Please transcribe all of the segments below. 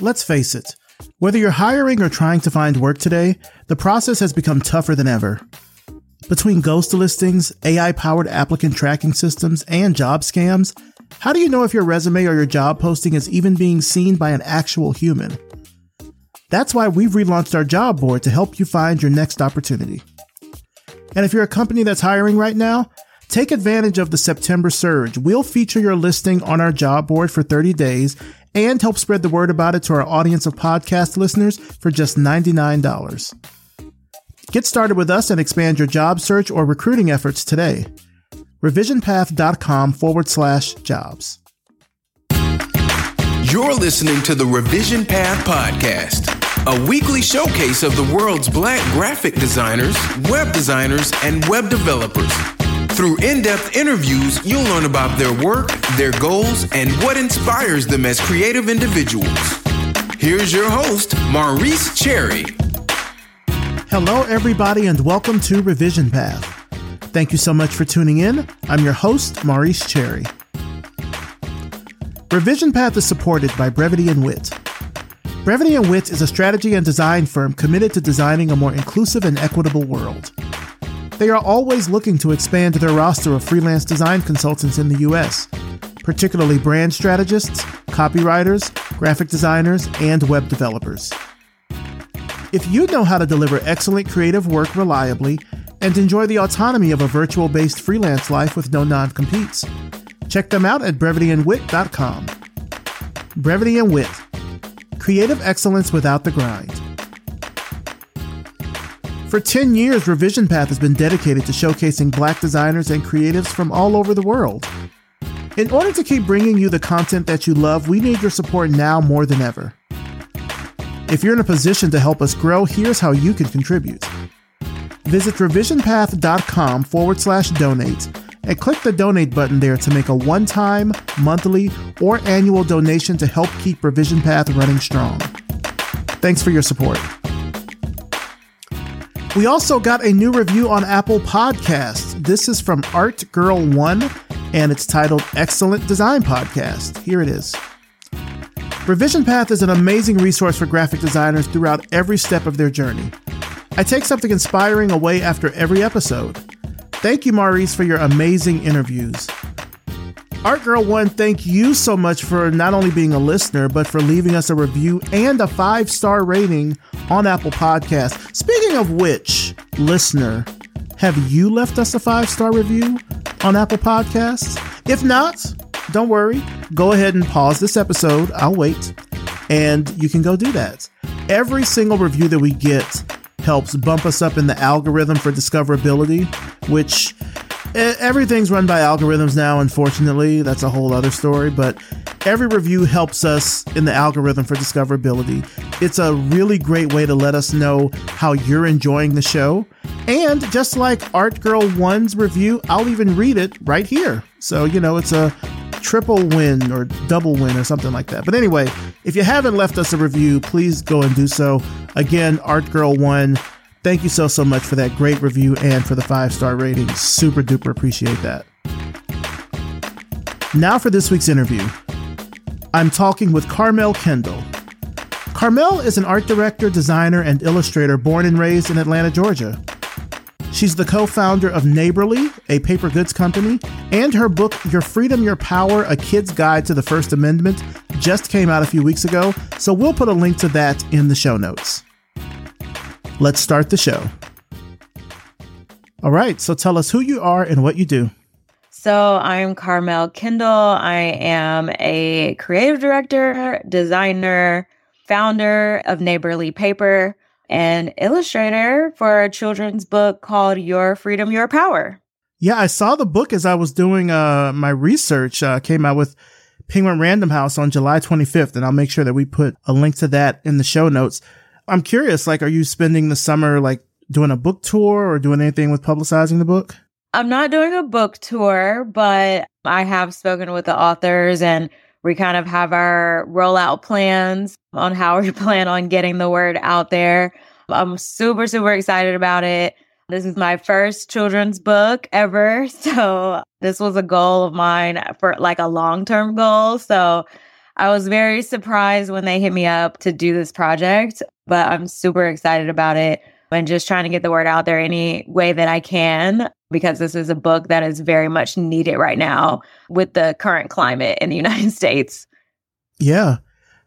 Let's face it, whether you're hiring or trying to find work today, the process has become tougher than ever. Between ghost listings, AI-powered applicant tracking systems, and job scams, how do you know if your resume or your job posting is even being seen by an actual human? That's why we've relaunched our job board to help you find your next opportunity. And if you're a company that's hiring right now, take advantage of the September surge. We'll feature your listing on our job board for 30 days and help spread the word about it to our audience of podcast listeners for just $99. Get started with us and expand your job search or recruiting efforts today. Revisionpath.com/jobs. You're listening to the Revision Path Podcast, a weekly showcase of the world's Black graphic designers, and web developers. Through in-depth interviews, you'll learn about their work, their goals, and what inspires them as creative individuals. Here's your host, Maurice Cherry. Hello, everybody, and welcome to Revision Path. Thank you so much for tuning in. I'm your host, Maurice Cherry. Revision Path is supported by Brevity and Wit. Brevity and Wit is a strategy and design firm committed to designing a more inclusive and equitable world. They are always looking to expand their roster of freelance design consultants in the U.S., particularly brand strategists, copywriters, graphic designers, and web developers. If you know how to deliver excellent creative work reliably and enjoy the autonomy of a virtual-based freelance life with no non-competes, check them out at brevityandwit.com. Brevity and Wit. Creative excellence without the grind. For 10 years, Revision Path has been dedicated to showcasing Black designers and creatives from all over the world. In order to keep bringing you the content that you love, we need your support now more than ever. If you're in a position to help us grow, here's how you can contribute. Visit revisionpath.com/donate and click the donate button there to make a one-time, monthly, or annual donation to help keep Revision Path running strong. Thanks for your support. We also got a new review on Apple Podcasts. This is from Art Girl 1, and it's titled Excellent Design Podcast. Here it is. Revision Path is an amazing resource for graphic designers throughout every step of their journey. I take something inspiring away after every episode. Thank you, Maurice, for your amazing interviews. Art Girl 1, thank you so much for not only being a listener, but for leaving us a review and a 5-star rating on Apple Podcasts. Speaking of which, listener, have you left us a 5-star review on Apple Podcasts? If not, don't worry. Go ahead and pause this episode. I'll wait. And you can go do that. Every single review that we get helps bump us up in the algorithm for discoverability, which everything's run by algorithms now, unfortunately. That's a whole other story, but every review helps us in the algorithm for discoverability. It's a really great way to let us know how you're enjoying the show. And just like Art Girl 1's review, I'll even read it right here. So, you know, it's a triple win or double win or something like that. But anyway, if you haven't left us a review, please go and do so. Again, Art Girl 1, thank you so much for that great review and for the 5-star rating. Super duper appreciate that. Now for this week's interview. I'm talking with Carmelle Kendall. Carmelle is an art director, designer, and illustrator born and raised in Atlanta, Georgia. She's the co-founder of Neighborly, a paper goods company, and her book, Your Freedom, Your Power: A Kid's Guide to the First Amendment, just came out a few weeks ago, so we'll put a link to that in the show notes. Let's start the show. All right, so tell us who you are and what you do. So I'm Carmelle Kendall. I am a creative director, designer, founder of Neighborly Paper, and illustrator for a children's book called Your Freedom, Your Power. Yeah, I saw the book as I was doing my research. Came out with Penguin Random House on July 25th, and I'll make sure that we put a link to that in the show notes. I'm curious, like, are you spending the summer like doing a book tour or doing anything with publicizing the book? I'm not doing a book tour, but I have spoken with the authors and we kind of have our rollout plans on how we plan on getting the word out there. I'm super, super excited about it. This is my first children's book ever. So this was a goal of mine for like a long-term goal. So I was very surprised when they hit me up to do this project, but I'm super excited about it and just trying to get the word out there any way that I can, because this is a book that is very much needed right now with the current climate in the United States. Yeah.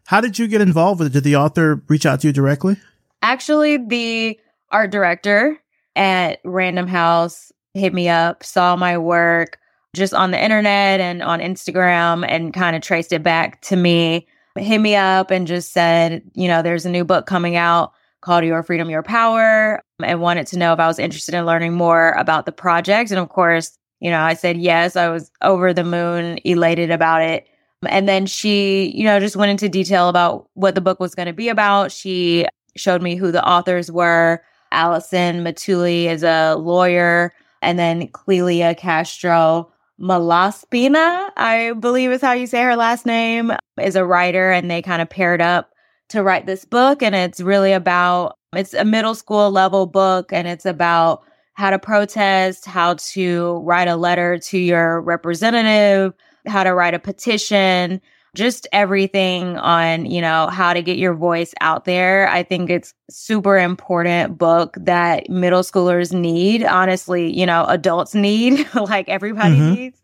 How did you get involved with it? Did the author reach out to you directly? Actually, the art director at Random House hit me up, saw my work just on the internet and on Instagram, and kind of traced it back to me, hit me up and just said, you know, there's a new book coming out called Your Freedom, Your Power, and wanted to know if I was interested in learning more about the project. And of course, you know, I said yes. I was over the moon, elated about it. And then she, you know, just went into detail about what the book was going to be about. She showed me who the authors were. Allison Matuli is a lawyer, and then Clelia Castro Malaspina, I believe is how you say her last name, is a writer, and they kind of paired up to write this book. And it's really about, it's a middle school level book, and it's about how to protest, how to write a letter to your representative, how to write a petition, just everything on, you know, how to get your voice out there. I think it's super important book that middle schoolers need. Honestly, you know, adults need, like everybody needs.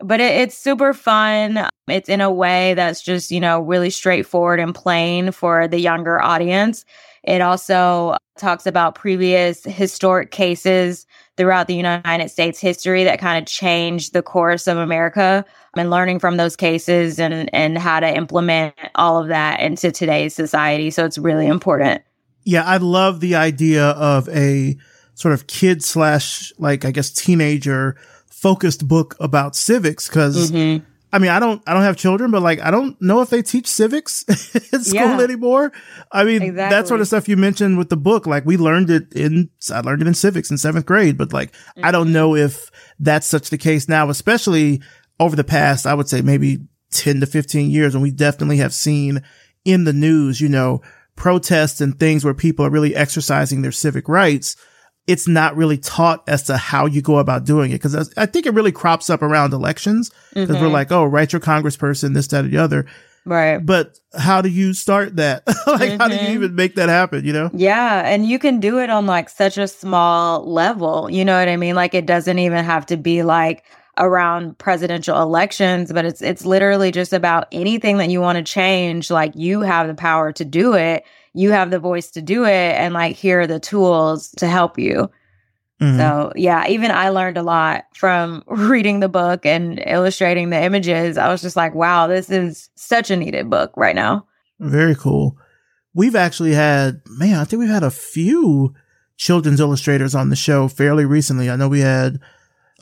But it's super fun. It's in a way that's just, you know, really straightforward and plain for the younger audience. It also talks about previous historic cases throughout the United States history that kind of changed the course of America, and learning from those cases and how to implement all of that into today's society. So it's really important. Yeah, I love the idea of a sort of kid / like, I guess, teenager focused book about civics, because I mean, I don't have children, but like, I don't know if they teach civics in school anymore. I mean, that sort of stuff you mentioned with the book, like I learned it in civics in 7th grade, but like, I don't know if that's such the case now, especially over the past, I would say maybe 10 to 15 years. And we definitely have seen in the news, you know, protests and things where people are really exercising their civic rights. It's not really taught as to how you go about doing it, because I think it really crops up around elections, because we're like, oh, write your congressperson, this, that, or the other. Right. But how do you start that? How do you even make that happen, you know? Yeah. And you can do it on like such a small level. You know what I mean? Like, it doesn't even have to be like around presidential elections, but it's literally just about anything that you want to change. Like, you have the power to do it. You have the voice to do it, and like, here are the tools to help you. So yeah, even I learned a lot from reading the book and illustrating the images. I was just like, wow, this is such a needed book right now. Very cool. We've actually had, I think we've had a few children's illustrators on the show fairly recently. I know we had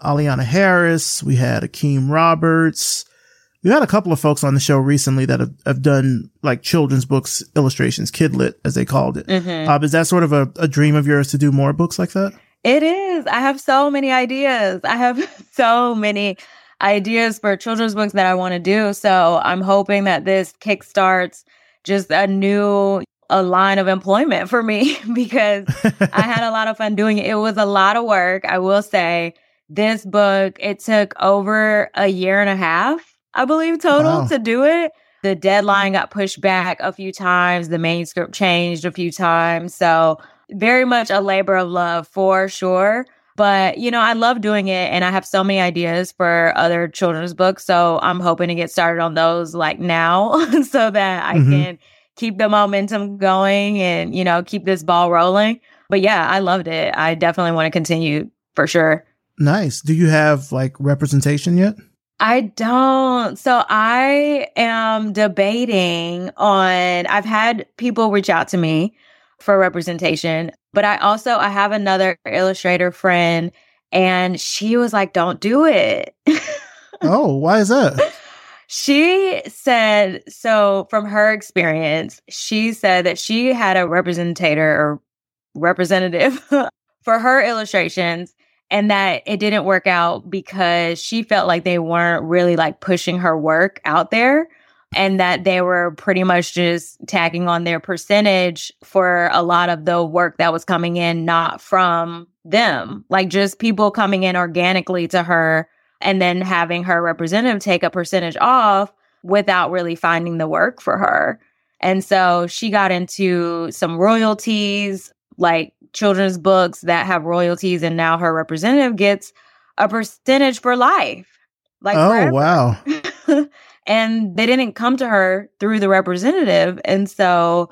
Aliana Harris, we had Akeem Roberts. We had a couple of folks on the show recently that have done like children's books, illustrations, kid lit, as they called it. Is that sort of a dream of yours to do more books like that? It is. I have so many ideas. I have so many ideas for children's books that I want to do. So I'm hoping that this kickstarts just a line of employment for me, because I had a lot of fun doing it. It was a lot of work, I will say. This book, it took over a year and a half, I believe, total to do it. The deadline got pushed back a few times. The manuscript changed a few times. So very much a labor of love for sure. But, you know, I love doing it, and I have so many ideas for other children's books. So I'm hoping to get started on those like now so that I can keep the momentum going and, you know, keep this ball rolling. But yeah, I loved it. I definitely want to continue for sure. Nice. Do you have like representation yet? I don't. So I am debating on, I've had people reach out to me for representation, but I have another illustrator friend, and she was like, don't do it. Oh, why is that? She said, so from her experience, she said that she had a representative for her illustrations, and that it didn't work out because she felt like they weren't really like pushing her work out there, and that they were pretty much just tacking on their percentage for a lot of the work that was coming in, not from them, like just people coming in organically to her and then having her representative take a percentage off without really finding the work for her. And so she got into some royalties, like children's books that have royalties, and now her representative gets a percentage for life. Like, oh, wow. And they didn't come to her through the representative. And so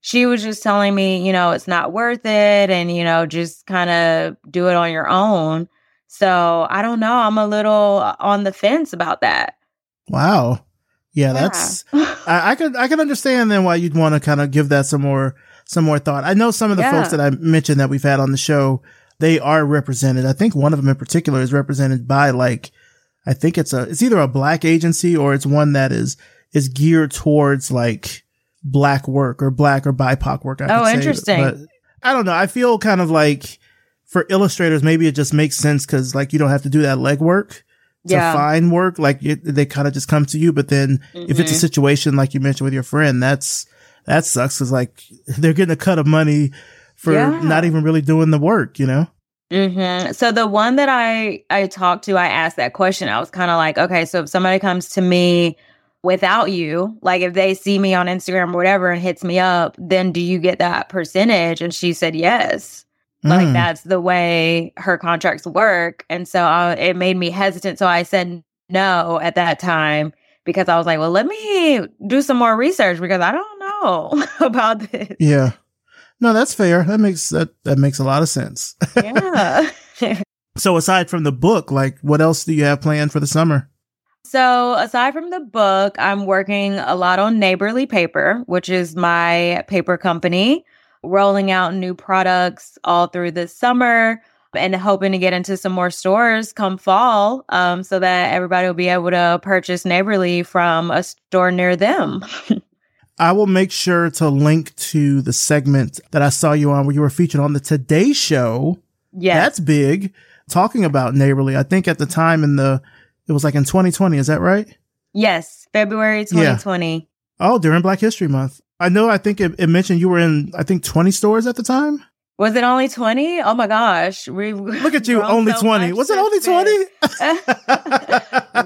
she was just telling me, you know, it's not worth it. And, you know, just kind of do it on your own. So I don't know. I'm a little on the fence about that. Wow. Yeah, that's, I can understand then why you'd want to kind of give that some more thought. I know some of the folks that I mentioned that we've had on the show, they are represented. I think one of them in particular is represented by, like, I think it's either a Black agency or it's one that is geared towards like Black work or Black or BIPOC work. Interesting. But I don't know. I feel kind of like for illustrators, maybe it just makes sense because like you don't have to do that legwork. To find work, like they kind of just come to you. But then if it's a situation like you mentioned with your friend, that sucks because like they're getting a cut of money for not even really doing the work, you know? Mm-hmm. So the one that I talked to, I asked that question. I was kind of like, okay, so if somebody comes to me without you, like if they see me on Instagram or whatever and hits me up, then do you get that percentage? And she said, yes. Like, that's the way her contracts work. And so it made me hesitant. So I said no at that time because I was like, well, let me do some more research because I don't know about this. Yeah. No, that's fair. That makes a lot of sense. Yeah. So aside from the book, like what else do you have planned for the summer? So aside from the book, I'm working a lot on Neighborly Paper, which is my paper company. Rolling out new products all through the summer and hoping to get into some more stores come fall so that everybody will be able to purchase Neighborly from a store near them. I will make sure to link to the segment that I saw you on where you were featured on the Today Show. Yeah. That's big. Talking about Neighborly. I think at the time it was like in 2020. Is that right? Yes. February 2020. Yeah. Oh, during Black History Month. I know, I think it mentioned you were in, I think, 20 stores at the time? Was it only 20? Oh, my gosh. Look at you, only 20. Was it only 20?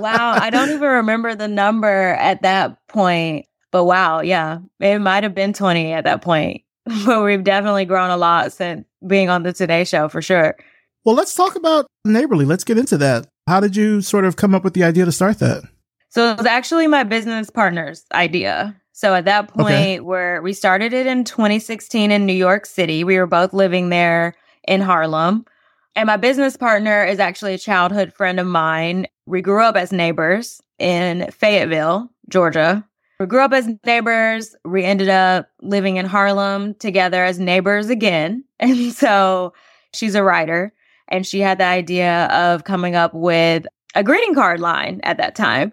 Wow. I don't even remember the number at that point. But wow, yeah. It might have been 20 at that point. But we've definitely grown a lot since being on the Today Show, for sure. Well, let's talk about Neighborly. Let's get into that. How did you sort of come up with the idea to start that? So it was actually my business partner's idea. So at that point, we started it in 2016 in New York City. We were both living there in Harlem. And my business partner is actually a childhood friend of mine. We grew up as neighbors in Fayetteville, Georgia. We grew up as neighbors. We ended up living in Harlem together as neighbors again. And so she's a writer. And she had the idea of coming up with a greeting card line at that time.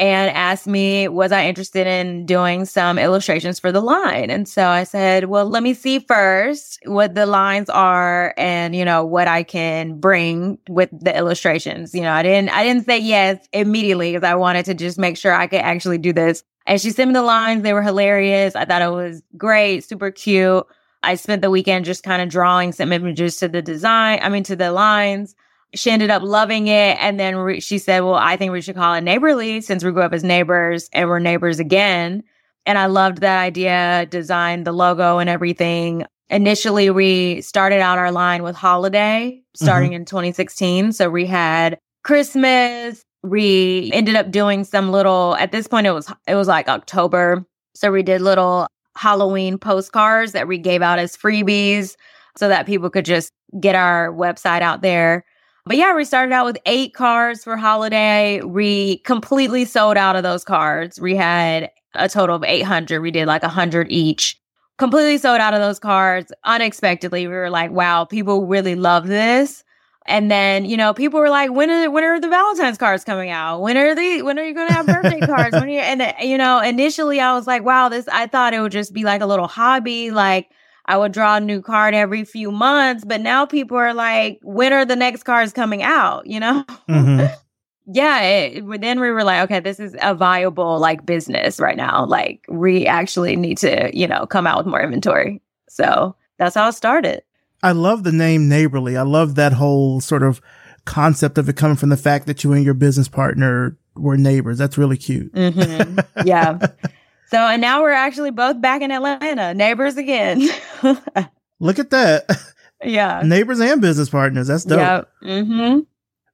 And asked me, was I interested in doing some illustrations for the line? And so I said, well, let me see first what the lines are and, you know, what I can bring with the illustrations. You know, I didn't say yes immediately because I wanted to just make sure I could actually do this. And she sent me the lines. They were hilarious. I thought it was great, super cute. I spent the weekend just kind of drawing some images to the lines. She ended up loving it. And then she said, well, I think we should call it Neighborly since we grew up as neighbors and we're neighbors again. And I loved that idea, designed the logo and everything. Initially, we started out our line with holiday starting in 2016. So we had Christmas. We ended up doing some little, at this point, it was like October. So we did little Halloween postcards that we gave out as freebies so that people could just get our website out there. But yeah, we started out with 8 cards for holiday. We completely sold out of those cards. We had a total of 800. We did like 100 each. Completely sold out of those cards. Unexpectedly, we were like, wow, people really love this. And then, you know, people were like, when are the Valentine's cards coming out? When are you going to have birthday cards? Initially I was like, wow, I thought it would just be like a little hobby, like, I would draw a new card every few months, but now people are like, when are the next cards coming out? You know? Mm-hmm. Yeah. Then we were like, okay, this is a viable like business right now. Like we actually need to, you know, come out with more inventory. So that's how it started. I love the name Neighborly. I love that whole sort of concept of it coming from the fact that you and your business partner were neighbors. That's really cute. Mm-hmm. Yeah. So, and now we're actually both back in Atlanta, neighbors again. Look at that. Yeah. Neighbors and business partners. That's dope. Yeah. Mm-hmm.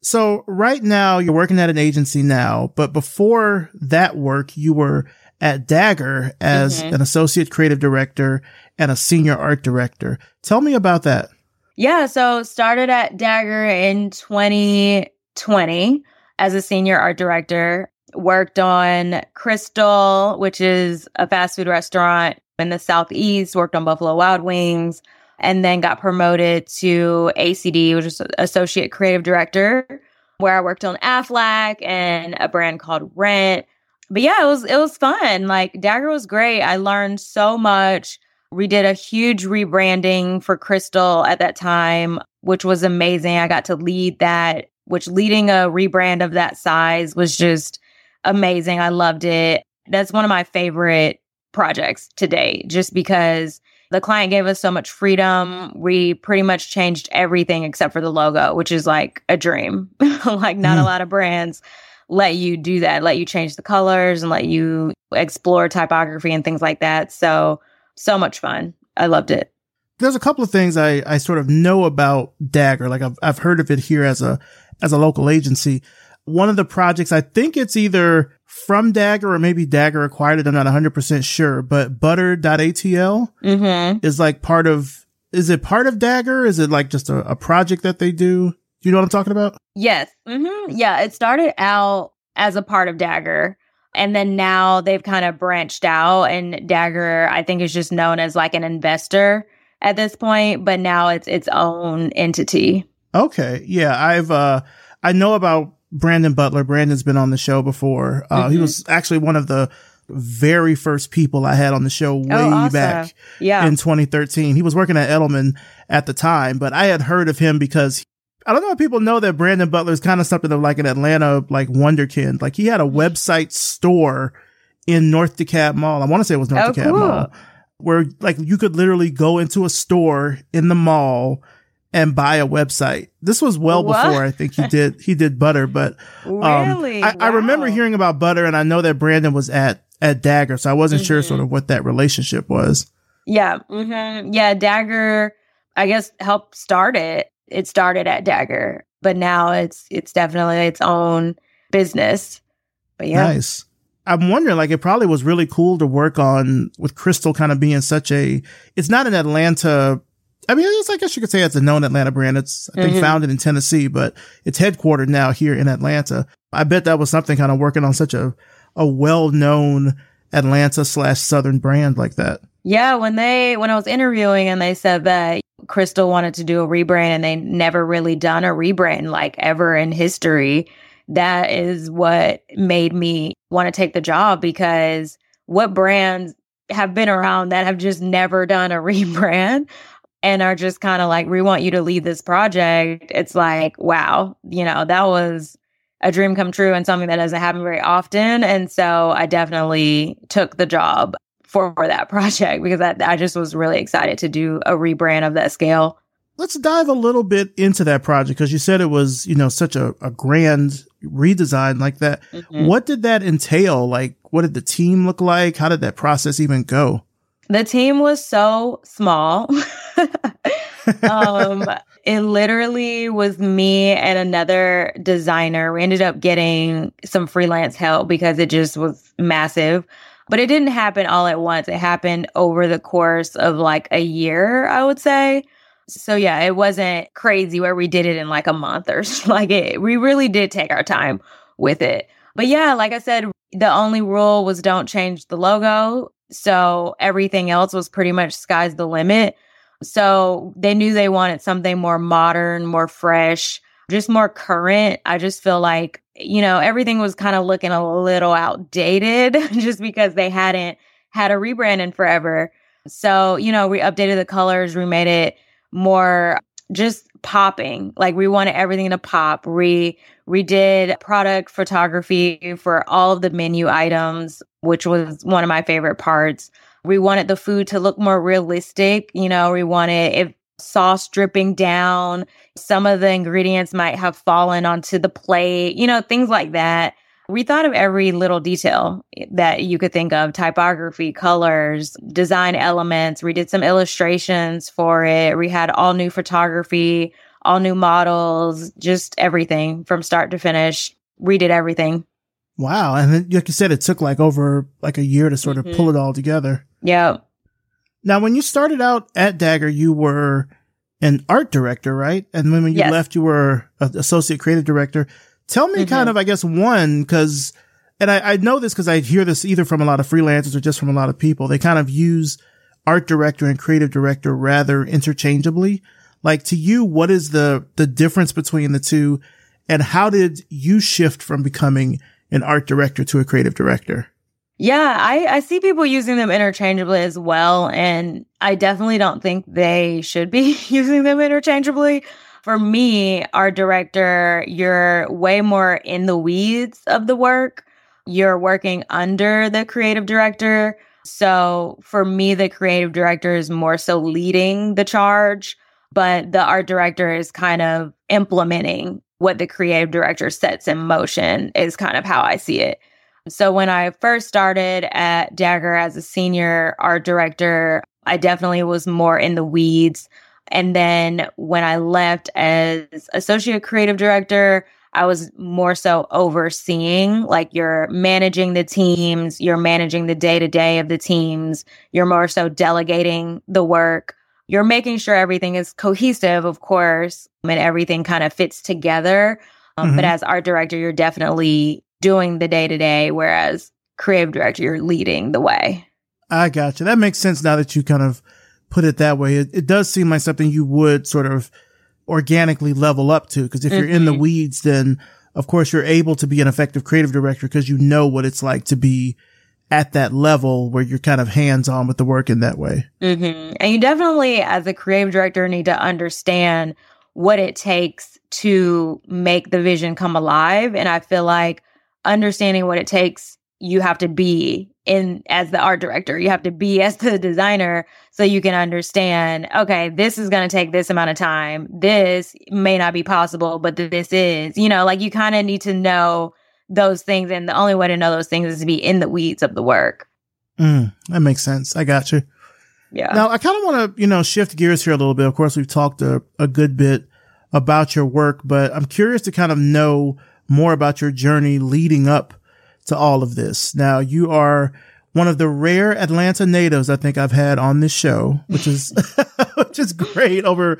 So right now you're working at an agency now, but before that work, you were at Dagger as an associate creative director and a senior art director. Tell me about that. Yeah. So started at Dagger in 2020 as a senior art director, worked on Krystal, which is a fast food restaurant in the Southeast, worked on Buffalo Wild Wings, and then got promoted to ACD, which is associate creative director, where I worked on Aflac and a brand called Rent. But yeah, it was fun. Like, Dagger was great. I learned so much. We did a huge rebranding for Krystal at that time, which was amazing. I got to lead that, which leading a rebrand of that size was just amazing. I loved it. That's one of my favorite projects to date, just because the client gave us so much freedom. We pretty much changed everything except for the logo, which is like a dream. Like, not a lot of brands let you do that, let you change the colors and let you explore typography and things like that. So much fun. I loved it. There's a couple of things I sort of know about Dagger. Like, I've heard of it here as a local agency. One of the projects, I think it's either from Dagger or maybe Dagger acquired it. I'm not 100% sure, but butter.atl is like part of, is it part of Dagger? Is it like just a project that they do? You know what I'm talking about? Yes. Mm-hmm. Yeah. It started out as a part of Dagger, and then now they've kind of branched out, and Dagger, I think, is just known as like an investor at this point, but now it's its own entity. Okay. Yeah. I know about Brandon Butler. Brandon's been on the show before. He was actually one of the very first people I had on the show way back in 2013. He was working at Edelman at the time, but I had heard of him because I don't know if people know that Brandon Butler is kind of something of like an Atlanta, like, wonderkind. Like, he had a website store in North DeKalb Mall. I want to say it was North DeKalb Mall, where like you could literally go into a store in the mall and buy a website. This was before I think he did Butter, but really? I remember hearing about Butter, and I know that Brandon was at Dagger, so I wasn't sure sort of what that relationship was. Yeah. Mm-hmm. Yeah, Dagger, I guess, helped start it. It started at Dagger, but now it's definitely its own business. But yeah. Nice. I'm wondering, like, it probably was really cool to work on with Krystal kind of being such a, it's not an Atlanta, I mean, it's, I guess you could say it's a known Atlanta brand. It's, I think, founded in Tennessee, but it's headquartered now here in Atlanta. I bet that was something kind of working on such a well-known Atlanta/Southern brand like that. Yeah, when I was interviewing and they said that Krystal wanted to do a rebrand and they never really done a rebrand like ever in history, that is what made me want to take the job, because what brands have been around that have just never done a rebrand and are just kind of like, we want you to lead this project. It's like, wow, you know, that was a dream come true and something that doesn't happen very often. And so I definitely took the job for that project because I just was really excited to do a rebrand of that scale. Let's dive a little bit into that project, because you said it was, you know, such a grand redesign like that. Mm-hmm. What did that entail? Like, what did the team look like? How did that process even go? The team was so small. It literally was me and another designer. We ended up getting some freelance help because it just was massive. But it didn't happen all at once. It happened over the course of like a year, I would say. So yeah, it wasn't crazy where we did it in like a month or like it. We really did take our time with it. But yeah, like I said, the only rule was don't change the logo. So everything else was pretty much sky's the limit. So they knew they wanted something more modern, more fresh, just more current. I just feel like, you know, everything was kind of looking a little outdated just because they hadn't had a rebrand in forever. So, you know, we updated the colors, we made it more just popping. Like, we wanted everything to pop. We did product photography for all of the menu items, which was one of my favorite parts. We wanted the food to look more realistic. You know, we wanted sauce dripping down. Some of the ingredients might have fallen onto the plate, you know, things like that. We thought of every little detail that you could think of: typography, colors, design elements. We did some illustrations for it. We had all new photography, all new models, just everything from start to finish. We did everything. Wow. And then, like you said, it took over a year to sort of pull it all together. Yeah. Now, when you started out at Dagger, you were an art director, right? And then when you left, you were an associate creative director. Tell me kind of, I guess, I know this because I hear this either from a lot of freelancers or just from a lot of people. They kind of use art director and creative director rather interchangeably. Like, to you, what is the difference between the two, and how did you shift from becoming an art director to a creative director? Yeah, I see people using them interchangeably as well, and I definitely don't think they should be using them interchangeably. For me, art director, you're way more in the weeds of the work. You're working under the creative director. So for me, the creative director is more so leading the charge, but the art director is kind of implementing what the creative director sets in motion, is kind of how I see it. So when I first started at Dagger as a senior art director, I definitely was more in the weeds. And then when I left as associate creative director, I was more so overseeing, like, you're managing the teams, you're managing the day-to-day of the teams, you're more so delegating the work, you're making sure everything is cohesive, of course, and everything kind of fits together. But as art director, you're definitely doing the day-to-day, whereas creative director, you're leading the way. I gotcha. That makes sense now that you kind of put it that way. It does seem like something you would sort of organically level up to, because if you're in the weeds, then of course you're able to be an effective creative director because you know what it's like to be at that level where you're kind of hands-on with the work in that way. And you definitely, as a creative director, need to understand what it takes to make the vision come alive. And I feel like understanding what it takes, you have to be in as the art director, you have to be as the designer, so you can understand, okay, this is going to take this amount of time. This may not be possible, but this is, you kind of need to know those things. And the only way to know those things is to be in the weeds of the work. That makes sense. I got you. Yeah. Now, I kind of want to, shift gears here a little bit. Of course, we've talked a good bit about your work, but I'm curious to kind of know more about your journey leading up to all of this. Now, you are one of the rare Atlanta natives I think I've had on this show, which is great, over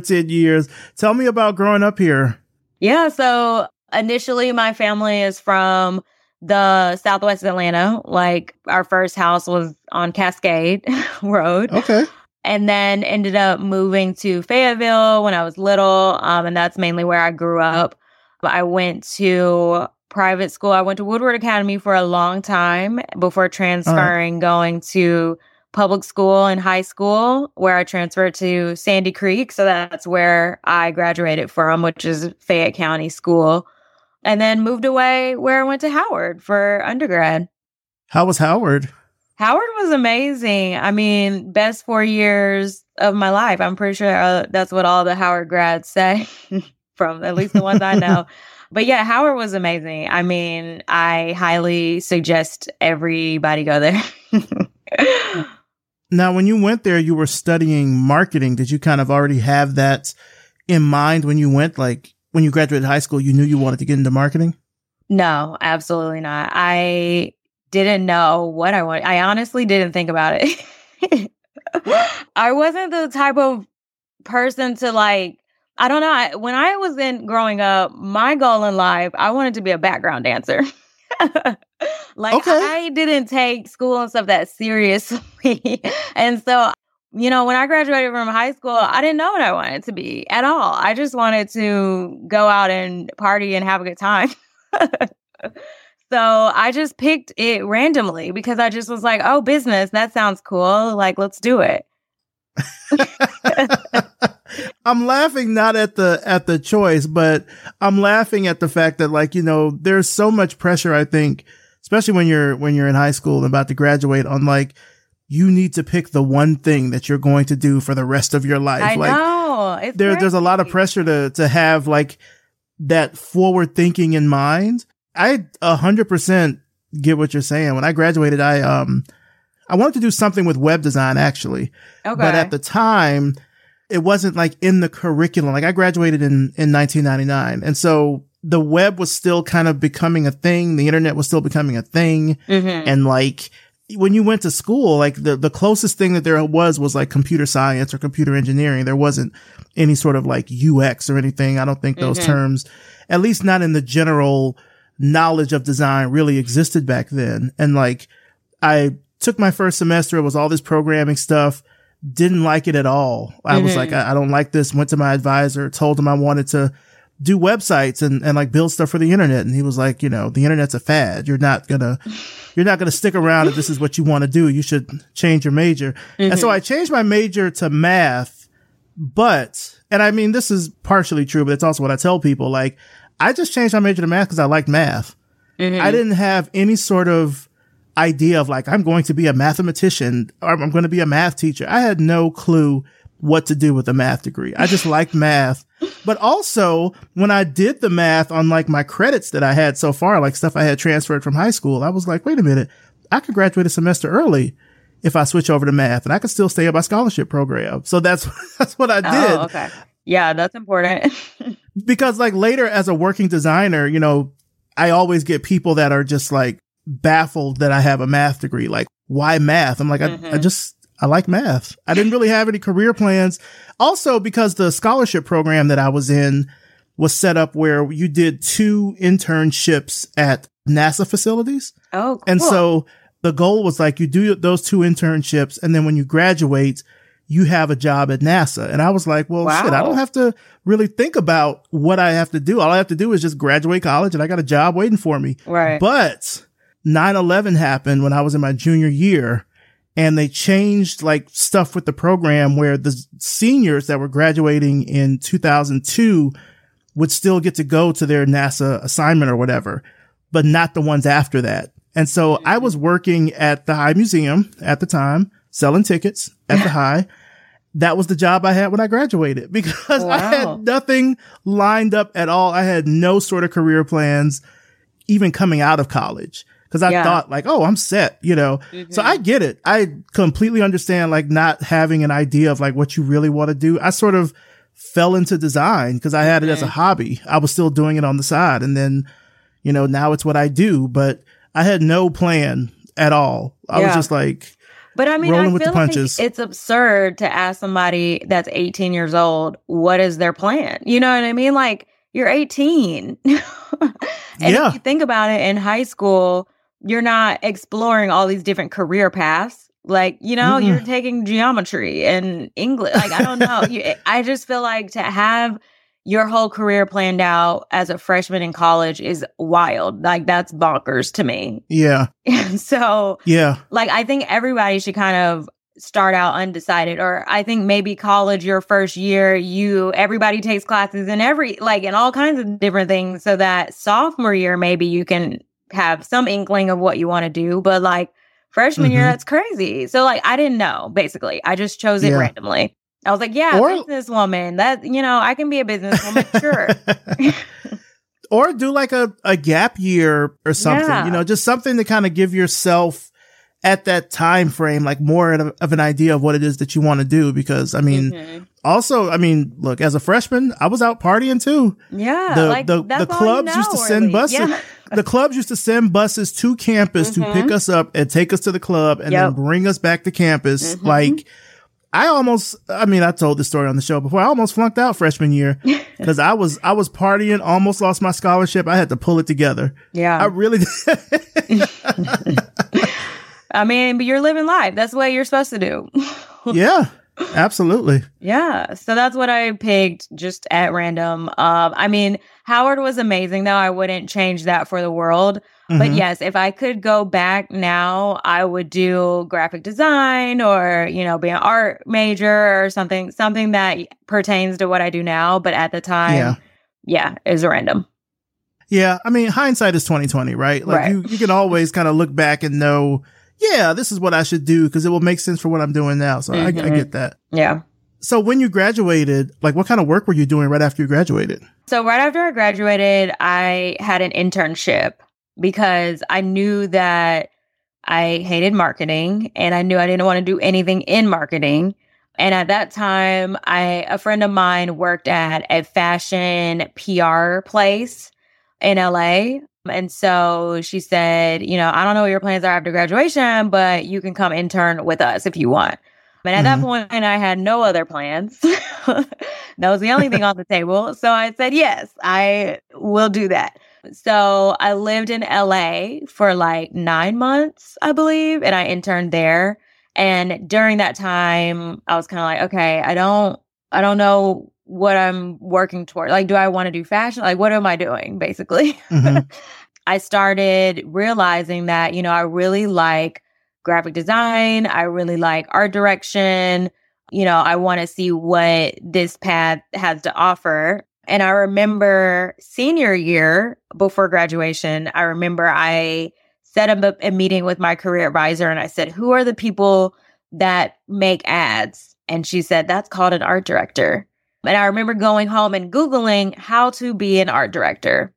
10 years. Tell me about growing up here. Yeah, so initially my family is from the Southwest Atlanta. Like, our first house was on Cascade Road. Okay. And then ended up moving to Fayetteville when I was little, and that's mainly where I grew up. I went to private school. I went to Woodward Academy for a long time before transferring, going to public school in high school, where I transferred to Sandy Creek. So that's where I graduated from, which is Fayette County School. And then moved away, where I went to Howard for undergrad. How was Howard? Howard was amazing. I mean, best 4 years of my life. I'm pretty sure that's what all the Howard grads say, from at least the ones I know. But yeah, Howard was amazing. I mean, I highly suggest everybody go there. Now, when you went there, you were studying marketing. Did you kind of already have that in mind when you went? Like, when you graduated high school, you knew you wanted to get into marketing? No, absolutely not. I didn't know what I wanted. I honestly didn't think about it. I wasn't the type of person to, like, I don't know. When I was growing up, my goal in life, I wanted to be a background dancer. I didn't take school and stuff that seriously. And so, when I graduated from high school, I didn't know what I wanted to be at all. I just wanted to go out and party and have a good time. So I just picked it randomly because I just was like, oh, business, that sounds cool. Like, let's do it. I'm laughing not at the choice, but I'm laughing at the fact that, like, there's so much pressure, I think, especially when you're in high school and about to graduate, on, like, you need to pick the one thing that you're going to do for the rest of your life. I know. It's there's a lot of pressure to have, like, that forward thinking in mind. I 100% get what you're saying. When I graduated, I wanted to do something with web design, actually. Okay. But at the time, it wasn't like in the curriculum. Like I graduated in 1999. And so the web was still kind of becoming a thing. The internet was still becoming a thing. Mm-hmm. And like when you went to school, like the closest thing that there was like computer science or computer engineering. There wasn't any sort of like UX or anything. I don't think those mm-hmm. terms, at least not in the general knowledge of design, really existed back then. And like I took my first semester. It was all this programming stuff. Didn't like it at all. I mm-hmm. was like, I don't like this. Went to my advisor, told him I wanted to do websites and like build stuff for the internet. And he was like, you know, the internet's a fad. You're not gonna stick around if this is what you want to do. You should change your major. Mm-hmm. And so I changed my major to math, and I mean, this is partially true, but it's also what I tell people. Like, I just changed my major to math because I liked math. Mm-hmm. I didn't have any sort of idea of like, I'm going to be a mathematician or I'm going to be a math teacher. I had no clue what to do with a math degree. I just liked math. But also when I did the math on like my credits that I had so far, like stuff I had transferred from high school, I was like, wait a minute, I could graduate a semester early if I switch over to math and I could still stay at my scholarship program. So that's what I did. Oh, okay. Yeah, that's important. Because like later as a working designer, you know, I always get people that are just like baffled that I have a math degree. Like, why math? I'm like, mm-hmm. I like math. I didn't really have any career plans. Also, because the scholarship program that I was in was set up where you did 2 internships at NASA facilities. Oh, cool. And so the goal was like, you do those 2 internships. And then when you graduate, you have a job at NASA. And I was like, well, wow. Shit, I don't have to really think about what I have to do. All I have to do is just graduate college and I got a job waiting for me. Right. But 9/11 happened when I was in my junior year, and they changed like stuff with the program where the seniors that were graduating in 2002 would still get to go to their NASA assignment or whatever, but not the ones after that. And so I was working at the High Museum at the time, selling tickets at the High. That was the job I had when I graduated because wow. I had nothing lined up at all. I had no sort of career plans, even coming out of college. Cause I thought like, oh, I'm set, you know? Mm-hmm. So I get it. I completely understand like not having an idea of like what you really want to do. I sort of fell into design cause I had it as a hobby. I was still doing it on the side. And then, you know, now it's what I do, but I had no plan at all. I was just like, but I mean, rolling with the punches. Like it's absurd to ask somebody that's 18 years old, what is their plan? You know what I mean? Like you're 18 and if you think about it in high school, you're not exploring all these different career paths. Like, you know, you're taking geometry and English. Like, I don't know. I just feel like to have your whole career planned out as a freshman in college is wild. Like, that's bonkers to me. Yeah. So, like, I think everybody should kind of start out undecided. Or I think maybe college, your first year, everybody takes classes in and all kinds of different things. So that sophomore year, maybe you can have some inkling of what you want to do, but like freshman year, that's crazy. So like, I didn't know, basically. I just chose it randomly. I was like, businesswoman, that, you know, I can be a businesswoman, sure. Or do like a gap year or something, you know, just something to kind of give yourself at that time frame, like more of an idea of what it is that you want to do. Because I mean, also, I mean, look, as a freshman, I was out partying too. Yeah. The clubs used to send buses. Yeah. The clubs used to send buses to campus to pick us up and take us to the club and then bring us back to campus. Like I told this story on the show before. I almost flunked out freshman year because I was partying, almost lost my scholarship. I had to pull it together. Yeah. I really did. I mean, but you're living life. That's what you're supposed to do. Yeah. Absolutely. Yeah. So that's what I picked just at random. I mean, Howard was amazing, though. I wouldn't change that for the world. Mm-hmm. But yes, if I could go back now, I would do graphic design or, you know, be an art major or something that pertains to what I do now. But at the time, it was random. Yeah. I mean, hindsight is 20/20, right? Like you can always kind of look back and know, yeah, this is what I should do because it will make sense for what I'm doing now. So I get that. Yeah. So when you graduated, like what kind of work were you doing right after you graduated? So right after I graduated, I had an internship because I knew that I hated marketing and I knew I didn't want to do anything in marketing. And at that time, a friend of mine worked at a fashion PR place in LA. And so she said, you know, I don't know what your plans are after graduation, but you can come intern with us if you want. And at that point, I had no other plans. That was the only thing on the table. So I said, yes, I will do that. So I lived in LA for like 9 months, I believe, and I interned there. And during that time, I was kind of like, okay, I don't know what I'm working toward. Like, do I want to do fashion? Like, what am I doing, basically? I started realizing that, you know, I really like graphic design. I really like art direction. You know, I want to see what this path has to offer. And I remember senior year before graduation, I remember I set up a meeting with my career advisor and I said, who are the people that make ads? And she said, that's called an art director. And I remember going home and Googling how to be an art director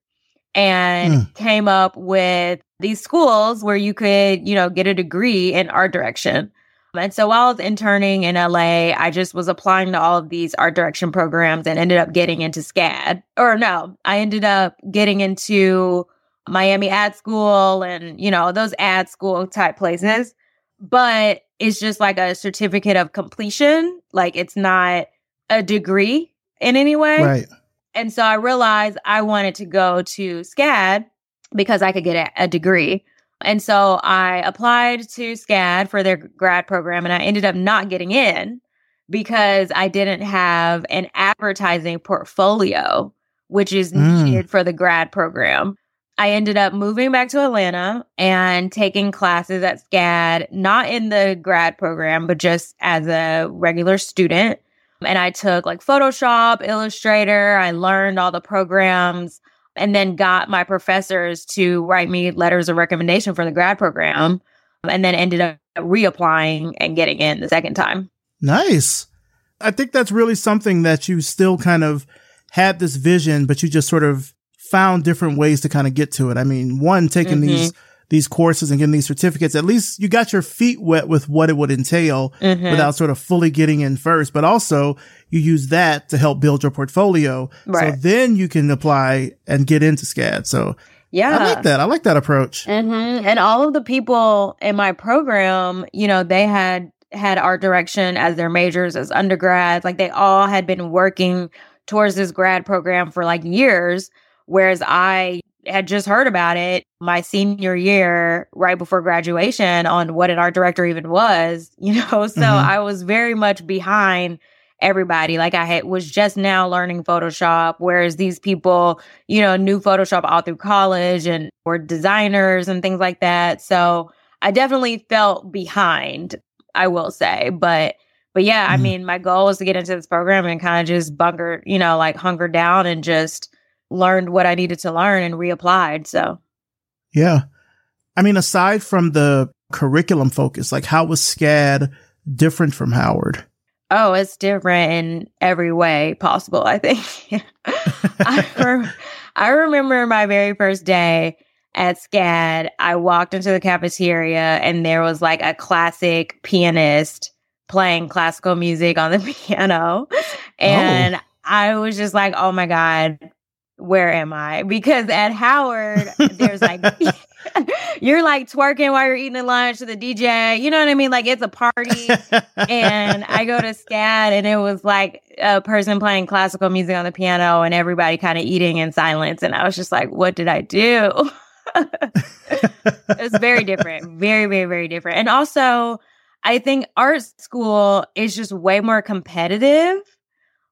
and came up with these schools where you could, you know, get a degree in art direction. And so while I was interning in LA, I just was applying to all of these art direction programs and ended up getting into SCAD. I ended up getting into Miami Ad School and, you know, those ad school type places. But it's just like a certificate of completion. Like, it's not a degree in any way. Right. And so I realized I wanted to go to SCAD because I could get a degree. And so I applied to SCAD for their grad program, and I ended up not getting in because I didn't have an advertising portfolio, which is needed for the grad program. I ended up moving back to Atlanta and taking classes at SCAD, not in the grad program, but just as a regular student. And I took like Photoshop, Illustrator. I learned all the programs and then got my professors to write me letters of recommendation for the grad program and then ended up reapplying and getting in the second time. Nice. I think that's really something that you still kind of had this vision, but you just sort of found different ways to kind of get to it. I mean, one, taking these courses and getting these certificates, at least you got your feet wet with what it would entail without sort of fully getting in first, but also you use that to help build your portfolio. Right. So then you can apply and get into SCAD. So yeah, I like that. I like that approach. And all of the people in my program, you know, they had art direction as their majors, as undergrads. Like, they all had been working towards this grad program for like years, whereas I had just heard about it my senior year right before graduation on what an art director even was, you know? So I was very much behind everybody. Like, was just now learning Photoshop, whereas these people, you know, knew Photoshop all through college and were designers and things like that. So I definitely felt behind, I will say, but yeah, I mean, my goal was to get into this program and kind of just hunker down and just learned what I needed to learn and reapplied. So, yeah. I mean, aside from the curriculum focus, like, how was SCAD different from Howard? Oh, it's different in every way possible, I think. I remember my very first day at SCAD, I walked into the cafeteria and there was like a classic pianist playing classical music on the piano. And I was just like, oh my God, where am I? Because at Howard, there's like, you're like twerking while you're eating lunch to the DJ. You know what I mean? Like, it's a party. And I go to SCAD and it was like a person playing classical music on the piano and everybody kind of eating in silence. And I was just like, what did I do? It was very different. Very, very, very different. And also, I think art school is just way more competitive.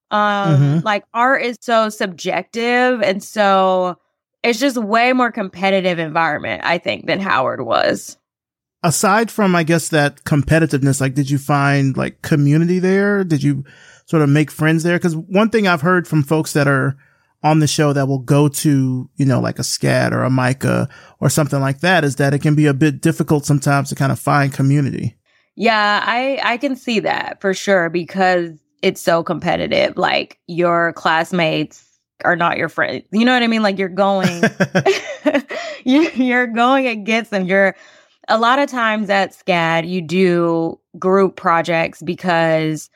Like, art is so subjective, and so it's just way more competitive environment, I think, than Howard was. Aside from, I guess, that competitiveness, like, did you find like community there? Did you sort of make friends there? Because one thing I've heard from folks that are on the show that will go to, you know, like a SCAD or a MICA or something like that, is that it can be a bit difficult sometimes to kind of find community. Yeah, I can see that for sure, because it's so competitive. Like, your classmates are not your friend. You know what I mean? Like you're going, you're going against them. You're a lot of times at SCAD, you do group projects because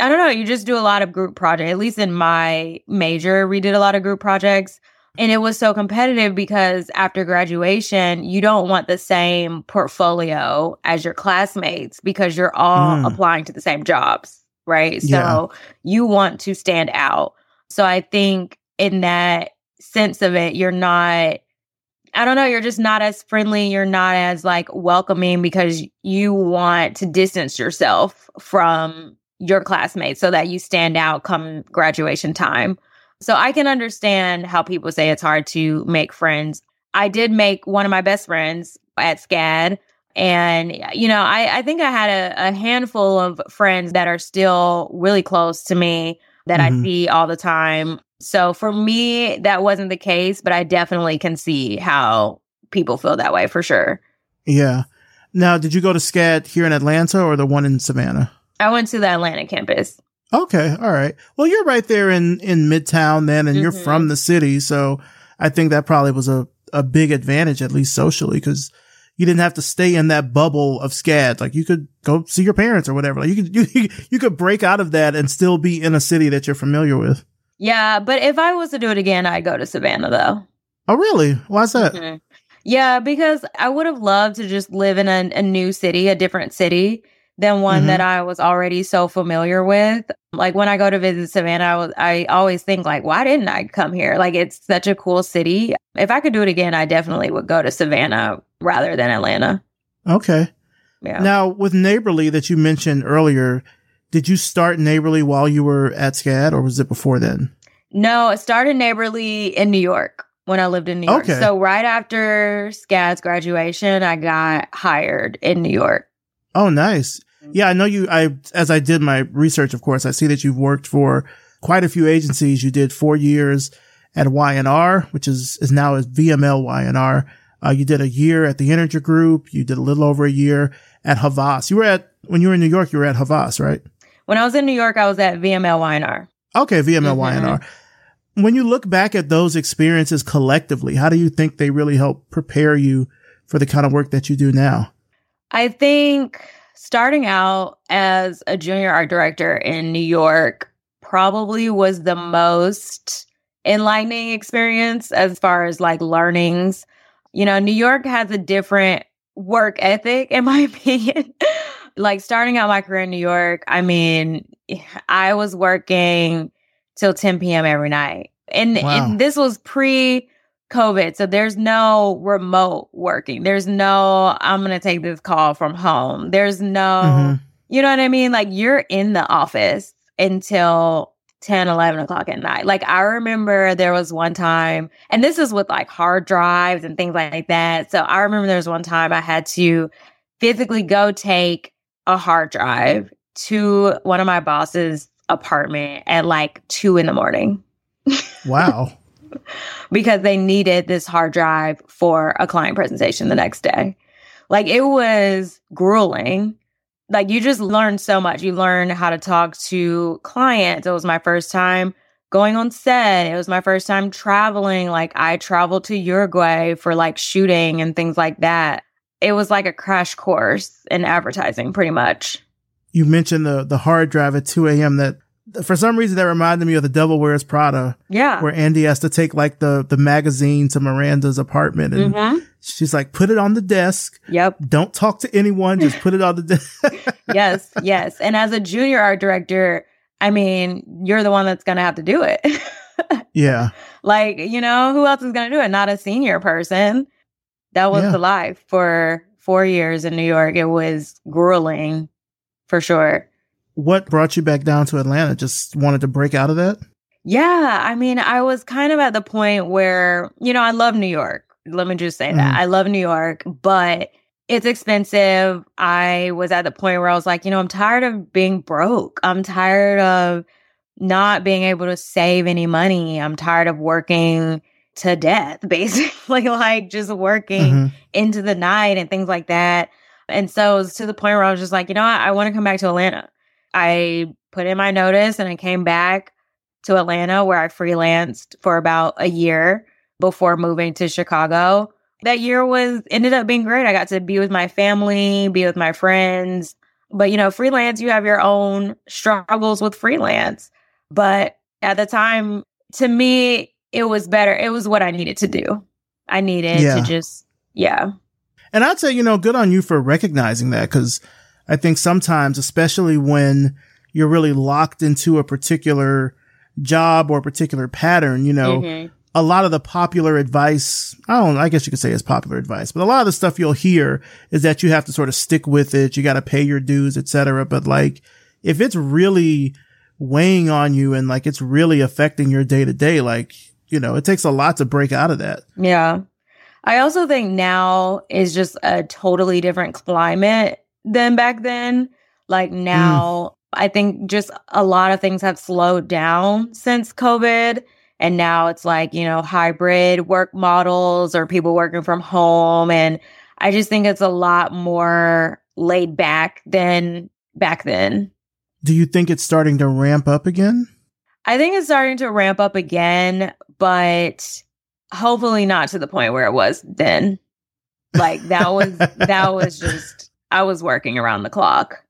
I don't know, you just do a lot of group projects. At least in my major, we did a lot of group projects. And it was so competitive because after graduation, you don't want the same portfolio as your classmates because you're all applying to the same jobs, right? So you want to stand out. So I think in that sense of it, you're not, I don't know, you're just not as friendly. You're not as like welcoming because you want to distance yourself from your classmates so that you stand out come graduation time. So I can understand how people say it's hard to make friends. I did make one of my best friends at SCAD. And, you know, I think I had a handful of friends that are still really close to me that I see all the time. So for me, that wasn't the case, but I definitely can see how people feel that way for sure. Yeah. Now, did you go to SCAD here in Atlanta or the one in Savannah? I went to the Atlanta campus. Okay. All right. Well, you're right there in Midtown then, and you're from the city. So I think that probably was a big advantage, at least socially, because you didn't have to stay in that bubble of SCAD. Like you could go see your parents or whatever. Like you could break out of that and still be in a city that you're familiar with. Yeah. But if I was to do it again, I'd go to Savannah though. Oh, really? Why's that? Yeah, because I would have loved to just live in a new city, a different city than one that I was already so familiar with. Like when I go to visit Savannah, I always think like, why didn't I come here? Like it's such a cool city. If I could do it again, I definitely would go to Savannah rather than Atlanta. Okay. Yeah. Now with Neighborly that you mentioned earlier, did you start Neighborly while you were at SCAD or was it before then? No, I started Neighborly in New York when I lived in New York. Okay. So right after SCAD's graduation, I got hired in New York. Oh, nice. Yeah, I know you, as I did my research, of course, I see that you've worked for quite a few agencies. You did 4 years at Y&R, which is now as VML Y&R. You did a year at the Integer Group. You did a little over a year at Havas. When you were in New York, you were at Havas, right? When I was in New York, I was at VML Y&R. Okay, VML Y&R. When you look back at those experiences collectively, how do you think they really help prepare you for the kind of work that you do now? I think starting out as a junior art director in New York probably was the most enlightening experience as far as like learnings. You know, New York has a different work ethic, in my opinion. Like starting out my career in New York, I mean, I was working till 10 p.m. every night. And this was pre-COVID. So there's no remote working. There's no, I'm going to take this call from home. There's no, you know what I mean? Like you're in the office until 10, 11 o'clock at night. Like I remember there was one time, and this is with like hard drives and things like that. So I remember there was one time I had to physically go take a hard drive to one of my boss's apartment at like 2 a.m. Wow. Because they needed this hard drive for a client presentation the next day. Like it was grueling. Like you just learn so much. You learn how to talk to clients. It was my first time going on set. It was my first time traveling. Like I traveled to Uruguay for like shooting and things like that. It was like a crash course in advertising pretty much. You mentioned the hard drive at 2 a.m. that for some reason, that reminded me of The Devil Wears Prada. Yeah. Where Andy has to take like the magazine to Miranda's apartment. And she's like, put it on the desk. Yep. Don't talk to anyone. Just put it on the desk. Yes. Yes. And as a junior art director, I mean, you're the one that's going to have to do it. Yeah. Like, you know, who else is going to do it? Not a senior person. That was the life for 4 years in New York. It was grueling for sure. What brought you back down to Atlanta? Just wanted to break out of that? Yeah. I mean, I was kind of at the point where, you know, I love New York. Let me just say that. I love New York, but it's expensive. I was at the point where I was like, you know, I'm tired of being broke. I'm tired of not being able to save any money. I'm tired of working to death, basically, like just working into the night and things like that. And so it was to the point where I was just like, you know what? I want to come back to Atlanta. I put in my notice and I came back to Atlanta, where I freelanced for about a year before moving to Chicago. That year ended up being great. I got to be with my family, be with my friends. But, you know, freelance, you have your own struggles with freelance. But at the time, to me, it was better. It was what I needed to do. I needed to just, And I'd say, you know, good on you for recognizing that, because I think sometimes, especially when you're really locked into a particular job or a particular pattern, you know, a lot of the popular advice, I guess you could say it's popular advice, but a lot of the stuff you'll hear is that you have to sort of stick with it. You got to pay your dues, et cetera. But like, if it's really weighing on you and like, it's really affecting your day to day, like, you know, it takes a lot to break out of that. Yeah. I also think now is just a totally different climate than back then. Like now, I think just a lot of things have slowed down since COVID. And now it's like, you know, hybrid work models or people working from home. And I just think it's a lot more laid back than back then. Do you think it's starting to ramp up again? I think it's starting to ramp up again, but hopefully not to the point where it was then. Like that was just, I was working around the clock.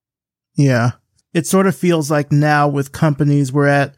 Yeah. It sort of feels like now with companies we're at,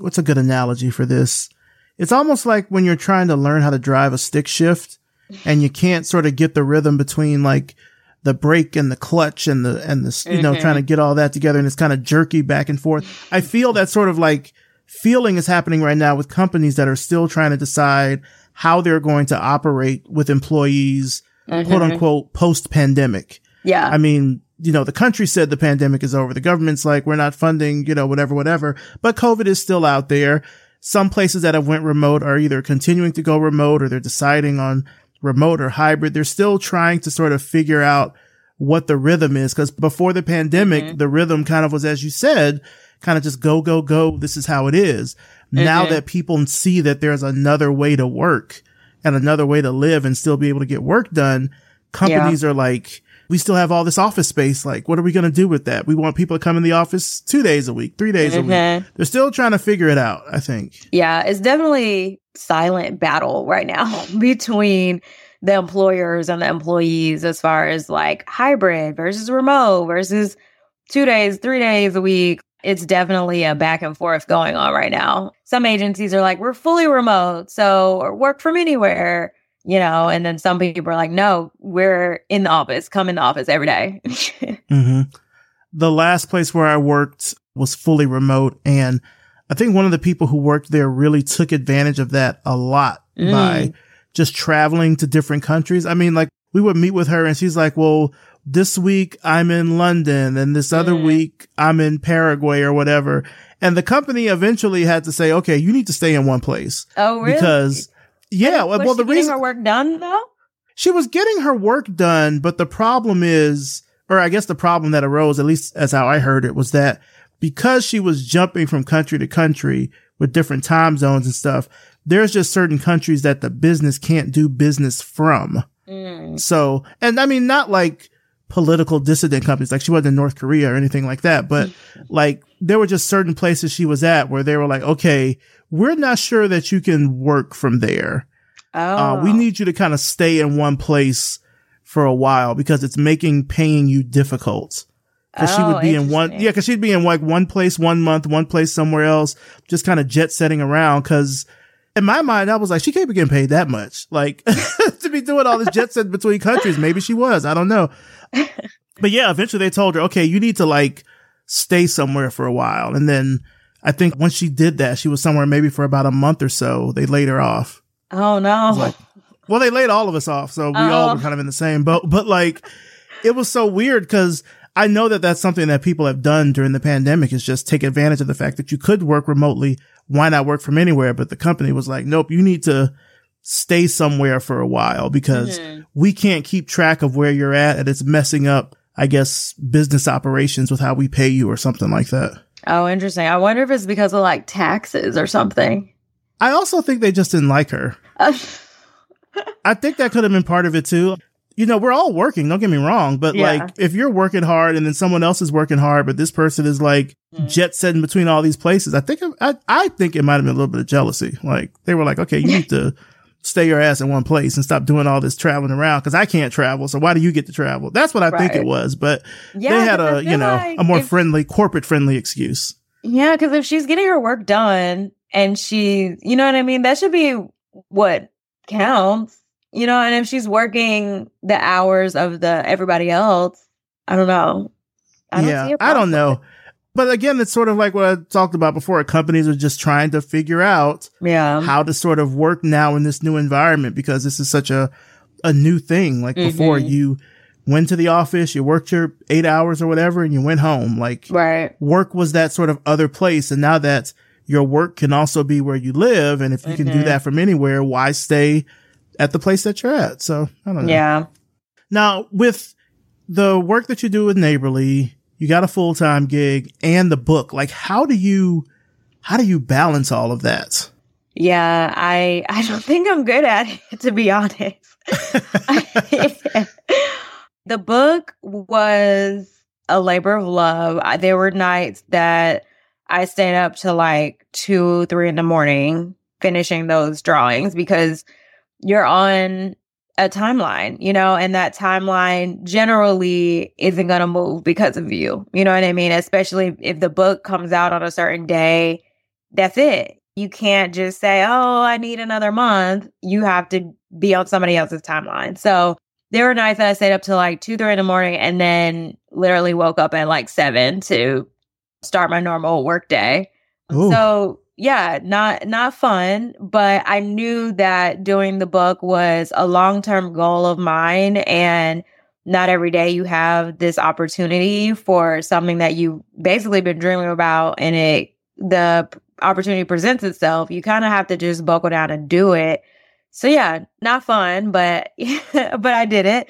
what's a good analogy for this? It's almost like when you're trying to learn how to drive a stick shift and you can't sort of get the rhythm between like the brake and the clutch and the you know, trying to get all that together, and it's kind of jerky back and forth. I feel that sort of like feeling is happening right now with companies that are still trying to decide how they're going to operate with employees, quote unquote, post pandemic. Yeah. I mean, you know, the country said the pandemic is over. The government's like, we're not funding, you know, whatever. But COVID is still out there. Some places that have went remote are either continuing to go remote or they're deciding on remote or hybrid. They're still trying to sort of figure out what the rhythm is. Because before the pandemic, the rhythm kind of was, as you said, kind of just go, go, go. This is how it is. Now that people see that there's another way to work and another way to live and still be able to get work done, companies are like, we still have all this office space. Like, what are we going to do with that? We want people to come in the office 2 days a week, 3 days a week. They're still trying to figure it out, I think. Yeah, it's definitely silent battle right now between the employers and the employees as far as like hybrid versus remote versus 2 days, 3 days a week. It's definitely a back and forth going on right now. Some agencies are like, we're fully remote, so or work from anywhere. You know, and then some people are like, no, we're in the office. Come in the office every day. The last place where I worked was fully remote. And I think one of the people who worked there really took advantage of that a lot by just traveling to different countries. I mean, like we would meet with her and she's like, well, this week I'm in London and this other week I'm in Paraguay or whatever. And the company eventually had to say, okay, you need to stay in one place. Oh, really? Because... Yeah, well, the reason her work done though, she was getting her work done, but the problem is, or I guess the problem that arose, at least as how I heard it, was that because she was jumping from country to country with different time zones and stuff, there's just certain countries that the business can't do business from. So, and I mean, not like political dissident companies, like she wasn't in North Korea or anything like that, but like there were just certain places she was at where they were like, okay, we're not sure that you can work from there. We need you to kind of stay in one place for a while because it's making paying you difficult. Because she would be in one, because she'd be in like one place 1 month, one place somewhere else, just kind of jet setting around. Because in my mind, I was like, she can't be getting paid that much, like to be doing all this jet set between countries. Maybe she was, I don't know. But yeah, eventually they told her, okay, you need to like stay somewhere for a while, and then. I think once she did that, she was somewhere maybe for about a month or so. They laid her off. Oh, no. Like, well, they laid all of us off. So we all were kind of in the same boat. But like, it was so weird because I know that that's something that people have done during the pandemic is just take advantage of the fact that you could work remotely. Why not work from anywhere? But the company was like, nope, you need to stay somewhere for a while because we can't keep track of where you're at. And it's messing up, I guess, business operations with how we pay you or something like that. Oh, interesting. I wonder if it's because of like taxes or something. I also think they just didn't like her. I think that could have been part of it too. you know, we're all working, don't get me wrong, but like if you're working hard and then someone else is working hard, but this person is like jet setting between all these places, I think it might have been a little bit of jealousy. Like they were like, okay, you need to stay your ass in one place and stop doing all this traveling around because I can't travel. So why do you get to travel? That's what I think it was. But they had a, you know, like a more corporate friendly excuse. Yeah. Cause if she's getting her work done and she, you know what I mean? That should be what counts. You know, and if she's working the hours of the everybody else, I don't know. I don't know. But again, it's sort of like what I talked about before. Companies are just trying to figure out how to sort of work now in this new environment because this is such a new thing. Like before, you went to the office, you worked your 8 hours or whatever, and you went home. Like work was that sort of other place. And now that your work can also be where you live, and if you can do that from anywhere, why stay at the place that you're at? So I don't know. Yeah. Now with the work that you do with Neighborly, you got a full-time gig and the book. Like, how do you balance all of that? Yeah. I don't think I'm good at it, to be honest. The book was a labor of love. There were nights that I stayed up till like 2-3 in the morning finishing those drawings because you're on a timeline, you know, and that timeline generally isn't going to move because of you. You know what I mean? Especially if the book comes out on a certain day, that's it. You can't just say, oh, I need another month. You have to be on somebody else's timeline. So there were nights that I stayed up till like 2-3 in the morning and then literally woke up at like 7 to start my normal work day. Ooh. So yeah, not fun, but I knew that doing the book was a long-term goal of mine, and not every day you have this opportunity for something that you basically been dreaming about, and the opportunity presents itself. You kind of have to just buckle down and do it. So yeah, not fun, but but I did it.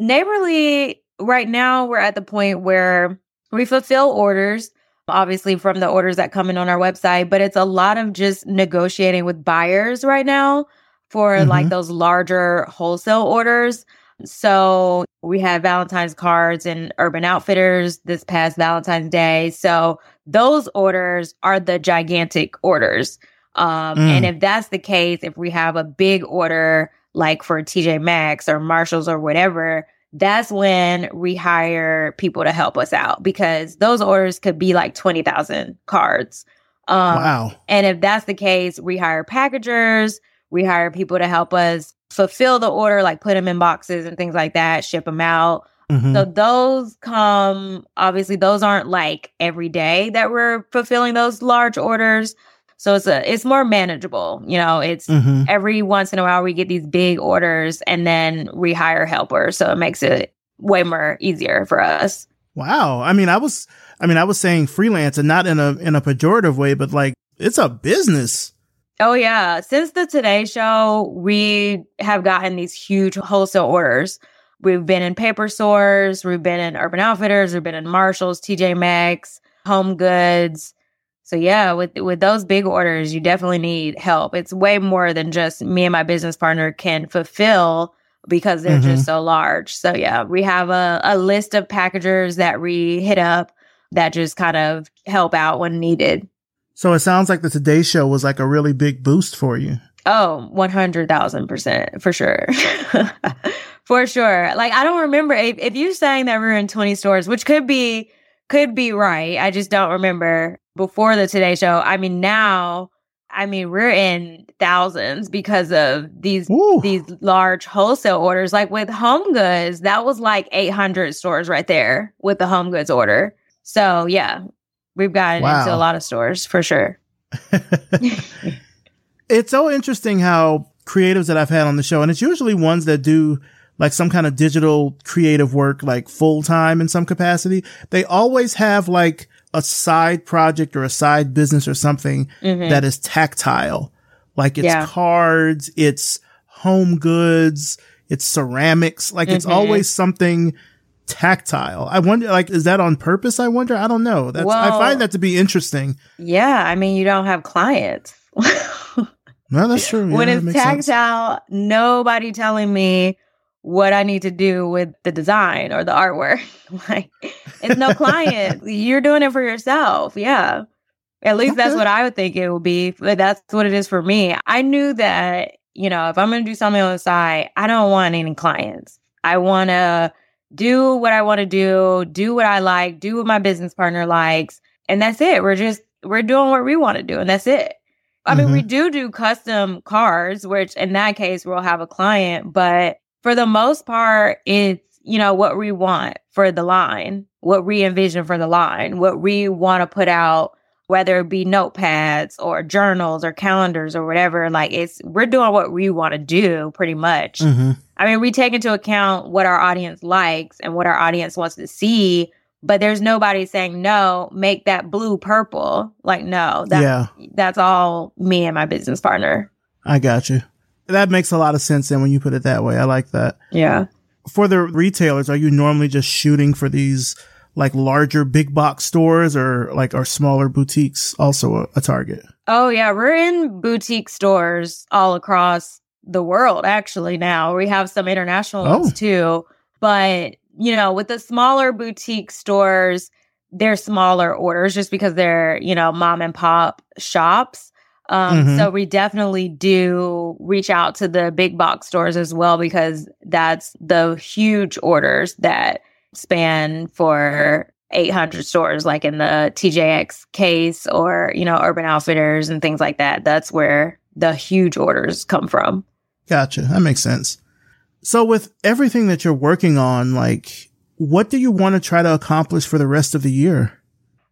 Neighborly, right now we're at the point where we fulfill orders, obviously from the orders that come in on our website, but it's a lot of just negotiating with buyers right now for like those larger wholesale orders. So we had Valentine's cards and Urban Outfitters this past Valentine's Day. So those orders are the gigantic orders. And if that's the case, if we have a big order, like for TJ Maxx or Marshalls or whatever, that's when we hire people to help us out because those orders could be like 20,000 cards. Wow. And if that's the case, we hire packagers, we hire people to help us fulfill the order, like put them in boxes and things like that, ship them out. So those come, obviously those aren't like every day that we're fulfilling those large orders. So it's more manageable. You know, it's every once in a while we get these big orders and then we hire helpers. So it makes it way more easier for us. Wow. I mean, I was saying freelance and not in a pejorative way, but like it's a business. Oh, yeah. Since the Today Show, we have gotten these huge wholesale orders. We've been in paper stores. We've been in Urban Outfitters. We've been in Marshalls, TJ Maxx, Home Goods. So yeah, with those big orders, you definitely need help. It's way more than just me and my business partner can fulfill because they're just so large. So yeah, we have a list of packagers that we hit up that just kind of help out when needed. So it sounds like the Today Show was like a really big boost for you. Oh, 100,000% for sure. For sure. Like I don't remember if you're saying that we were in 20 stores, which could be right. I just don't remember before the Today Show. I mean, now, I mean, we're in thousands because of these large wholesale orders. Like with Home Goods, that was like 800 stores right there with the Home Goods order. So yeah, we've gotten into a lot of stores for sure. It's so interesting how creatives that I've had on the show, and it's usually ones that do like some kind of digital creative work, like full time in some capacity, they always have like a side project or a side business or something that is tactile. Like it's cards, it's Home Goods, it's ceramics. Like it's always something tactile. I wonder, like, is that on purpose? I wonder. I don't know. I find that to be interesting. Yeah. I mean, you don't have clients. No, that's true. When it's tactile, nobody telling me what I need to do with the design or the artwork. Like, it's no client. You're doing it for yourself. Yeah. At least that's what I would think it would be. But that's what it is for me. I knew that, you know, if I'm going to do something on the side, I don't want any clients. I want to do what I want to do what I like, do what my business partner likes. And that's it. We're doing what we want to do. And that's it. I mean, we do custom cards, which in that case, we'll have a client. But for the most part, it's, you know, what we want for the line, what we envision for the line, what we want to put out, whether it be notepads or journals or calendars or whatever. Like, it's, we're doing what we want to do pretty much. I mean, we take into account what our audience likes and what our audience wants to see, but there's nobody saying, no, make that blue purple. Like, no, that's all me and my business partner. I got you. That makes a lot of sense. And when you put it that way, I like that. Yeah. For the retailers, are you normally just shooting for these like larger big box stores, or like are smaller boutiques also a target? Oh yeah. We're in boutique stores all across the world. Actually now we have some international ones too, but you know, with the smaller boutique stores, they're smaller orders just because they're, you know, mom and pop shops. So we definitely do reach out to the big box stores as well, because that's the huge orders that span for 800 stores, like in the TJX case or, you know, Urban Outfitters and things like that. That's where the huge orders come from. Gotcha. That makes sense. So with everything that you're working on, like, what do you want to try to accomplish for the rest of the year?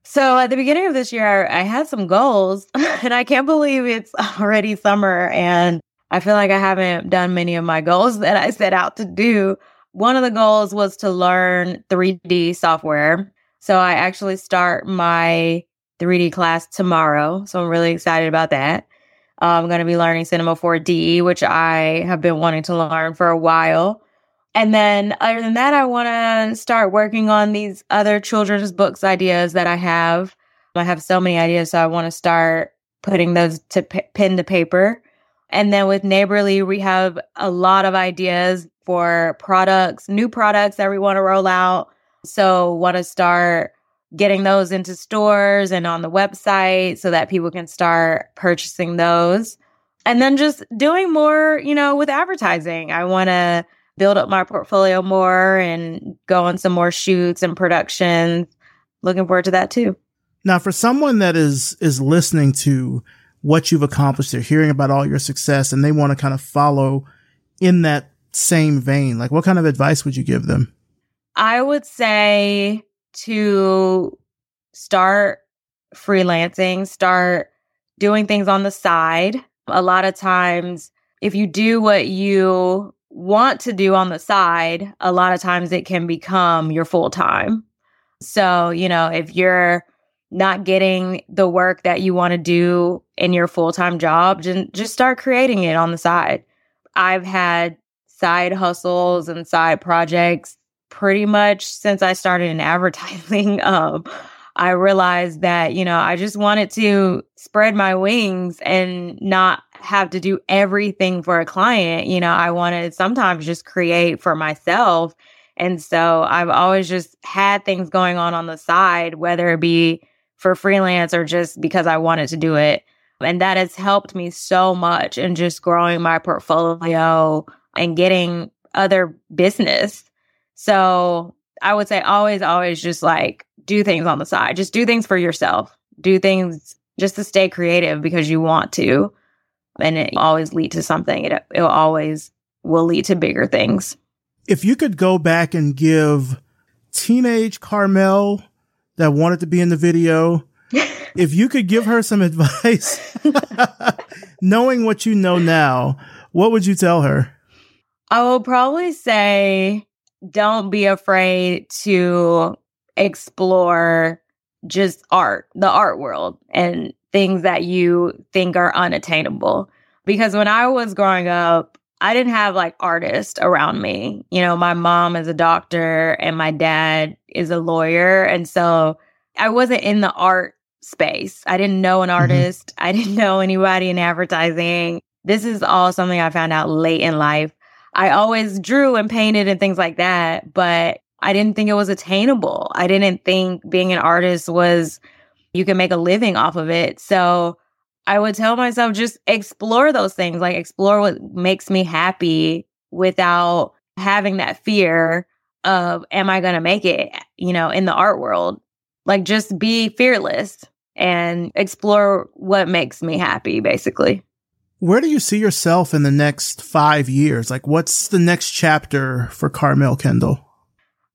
So at the beginning of this year, I had some goals, and I can't believe it's already summer, and I feel like I haven't done many of my goals that I set out to do. One of the goals was to learn 3D software. So I actually start my 3D class tomorrow, so I'm really excited about that. I'm going to be learning Cinema 4D, which I have been wanting to learn for a while. And then other than that, I want to start working on these other children's books ideas that I have. I have so many ideas, so I want to start putting those to pen to paper. And then with Neighborly, we have a lot of ideas for products, new products that we want to roll out. So want to start getting those into stores and on the website so that people can start purchasing those. And then just doing more, you know, with advertising. I want to build up my portfolio more and go on some more shoots and productions. Looking forward to that too. Now, for someone that is listening to what you've accomplished, they're hearing about all your success and they want to kind of follow in that same vein. Like, what kind of advice would you give them? I would say to start freelancing, start doing things on the side. A lot of times, if you do what you want to do on the side, a lot of times it can become your full time. So, you know, if you're not getting the work that you want to do in your full time job, just start creating it on the side. I've had side hustles and side projects pretty much since I started in advertising. I realized that, you know, I just wanted to spread my wings and not have to do everything for a client. You know, I wanted sometimes just create for myself. And so I've always just had things going on the side, whether it be for freelance or just because I wanted to do it. And that has helped me so much in just growing my portfolio and getting other business. So I would say always just like do things on the side. Just do things for yourself. Do things just to stay creative because you want to. And it always lead to something. It always will lead to bigger things. If you could go back and give teenage Carmelle that wanted to be in the video, if you could give her some advice, knowing what you know now, what would you tell her? I will probably say, don't be afraid to explore just art, the art world, and things that you think are unattainable. Because when I was growing up, I didn't have like artists around me. You know, my mom is a doctor and my dad is a lawyer. And so I wasn't in the art space. I didn't know an artist. I didn't know anybody in advertising. This is all something I found out late in life. I always drew and painted and things like that, but I didn't think it was attainable. I didn't think being an artist was, you can make a living off of it. So I would tell myself, just explore those things, like explore what makes me happy without having that fear of, am I going to make it, you know, in the art world? Like, just be fearless and explore what makes me happy, basically. Where do you see yourself in the next 5 years? Like, what's the next chapter for Carmelle Kendall?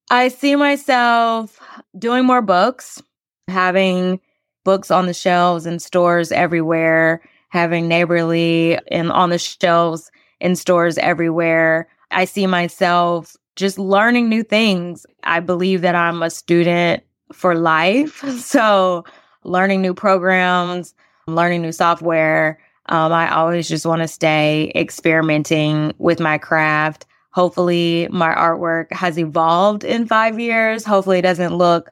I see myself doing more books, having books on the shelves in stores everywhere, having Neighborly and on the shelves in stores everywhere. I see myself just learning new things. I believe that I'm a student for life. So learning new programs, learning new software. I always just want to stay experimenting with my craft. Hopefully my artwork has evolved in 5 years. Hopefully it doesn't look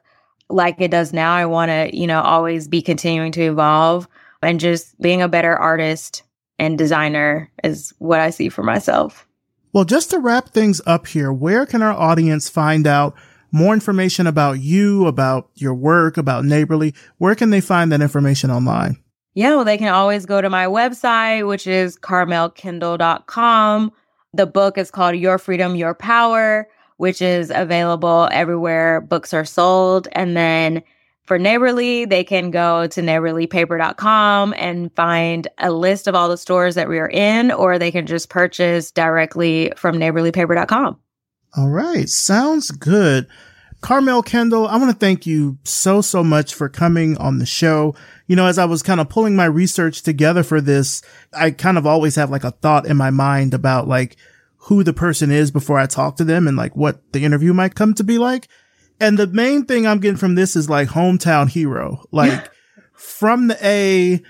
like it does now. I want to, you know, always be continuing to evolve, and just being a better artist and designer is what I see for myself. Well, just to wrap things up here, where can our audience find out more information about you, about your work, about Neighborly? Where can they find that information online? Yeah, well, they can always go to my website, which is carmellekendall.com. The book is called Your Freedom, Your Power, which is available everywhere books are sold. And then for Neighborly, they can go to NeighborlyPaper.com and find a list of all the stores that we are in, or they can just purchase directly from NeighborlyPaper.com. All right. Sounds good. Carmelle Kendall, I want to thank you so, so much for coming on the show. You know, as I was kind of pulling my research together for this, I kind of always have like a thought in my mind about like who the person is before I talk to them and like what the interview might come to be like. And the main thing I'm getting from this is like hometown hero, like from the A,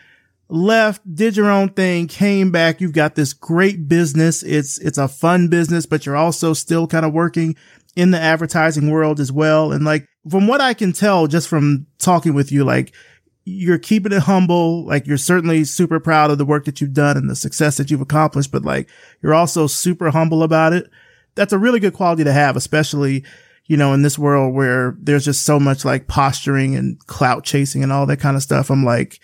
left, did your own thing, came back. You've got this great business. It's a fun business, but you're also still kind of working in the advertising world as well. And like, from what I can tell, just from talking with you, like you're keeping it humble. Like you're certainly super proud of the work that you've done and the success that you've accomplished, but like you're also super humble about it. That's a really good quality to have, especially, you know, in this world where there's just so much like posturing and clout chasing and all that kind of stuff. I'm like,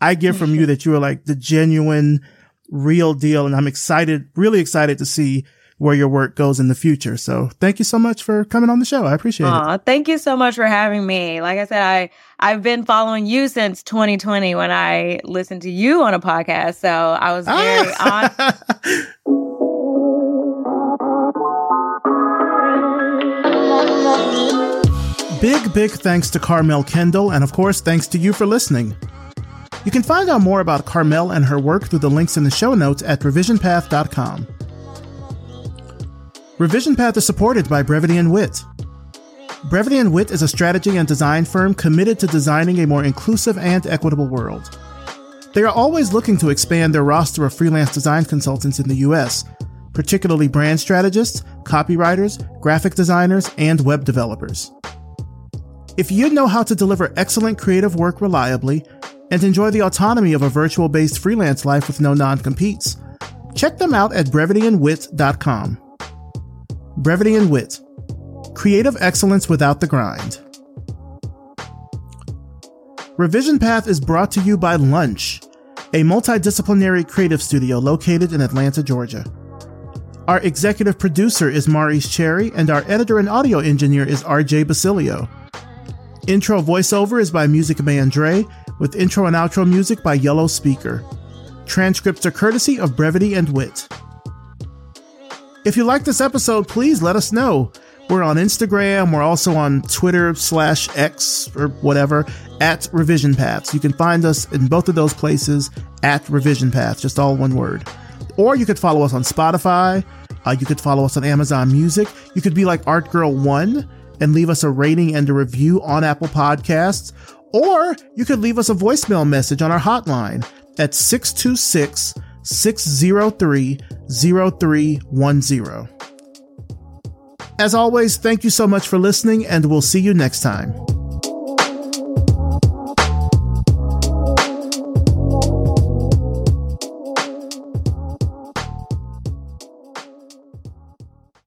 I get from you that you are like the genuine, real deal. And I'm excited, really excited to see where your work goes in the future. So thank you so much for coming on the show. I appreciate it. Thank you so much for having me. Like I said, I've been following you since 2020 when I listened to you on a podcast. So I was very honored. Big, big thanks to Carmelle Kendall. And of course, thanks to you for listening. You can find out more about Carmelle and her work through the links in the show notes at revisionpath.com. Revision Path is supported by Brevity & Wit. Brevity & Wit is a strategy and design firm committed to designing a more inclusive and equitable world. They are always looking to expand their roster of freelance design consultants in the U.S., particularly brand strategists, copywriters, graphic designers, and web developers. If you know how to deliver excellent creative work reliably and enjoy the autonomy of a virtual-based freelance life with no non-competes, check them out at brevityandwit.com. Brevity and Wit. Creative excellence without the grind. Revision Path is brought to you by Lunch, a multidisciplinary creative studio located in Atlanta, Georgia. Our executive producer is Maurice Cherry, and our editor and audio engineer is RJ Basilio. Intro voiceover is by Music Man Dre, with intro and outro music by Yellow Speaker. Transcripts are courtesy of Brevity and Wit. If you like this episode, please let us know. We're on Instagram. We're also on Twitter/X or whatever at Revision Paths. You can find us in both of those places at Revision Paths, just all one word. Or you could follow us on Spotify. You could follow us on Amazon Music. You could be like Art Girl 1 and leave us a rating and a review on Apple Podcasts. Or you could leave us a voicemail message on our hotline at 626-603-0310. As always, thank you so much for listening, and we'll see you next time.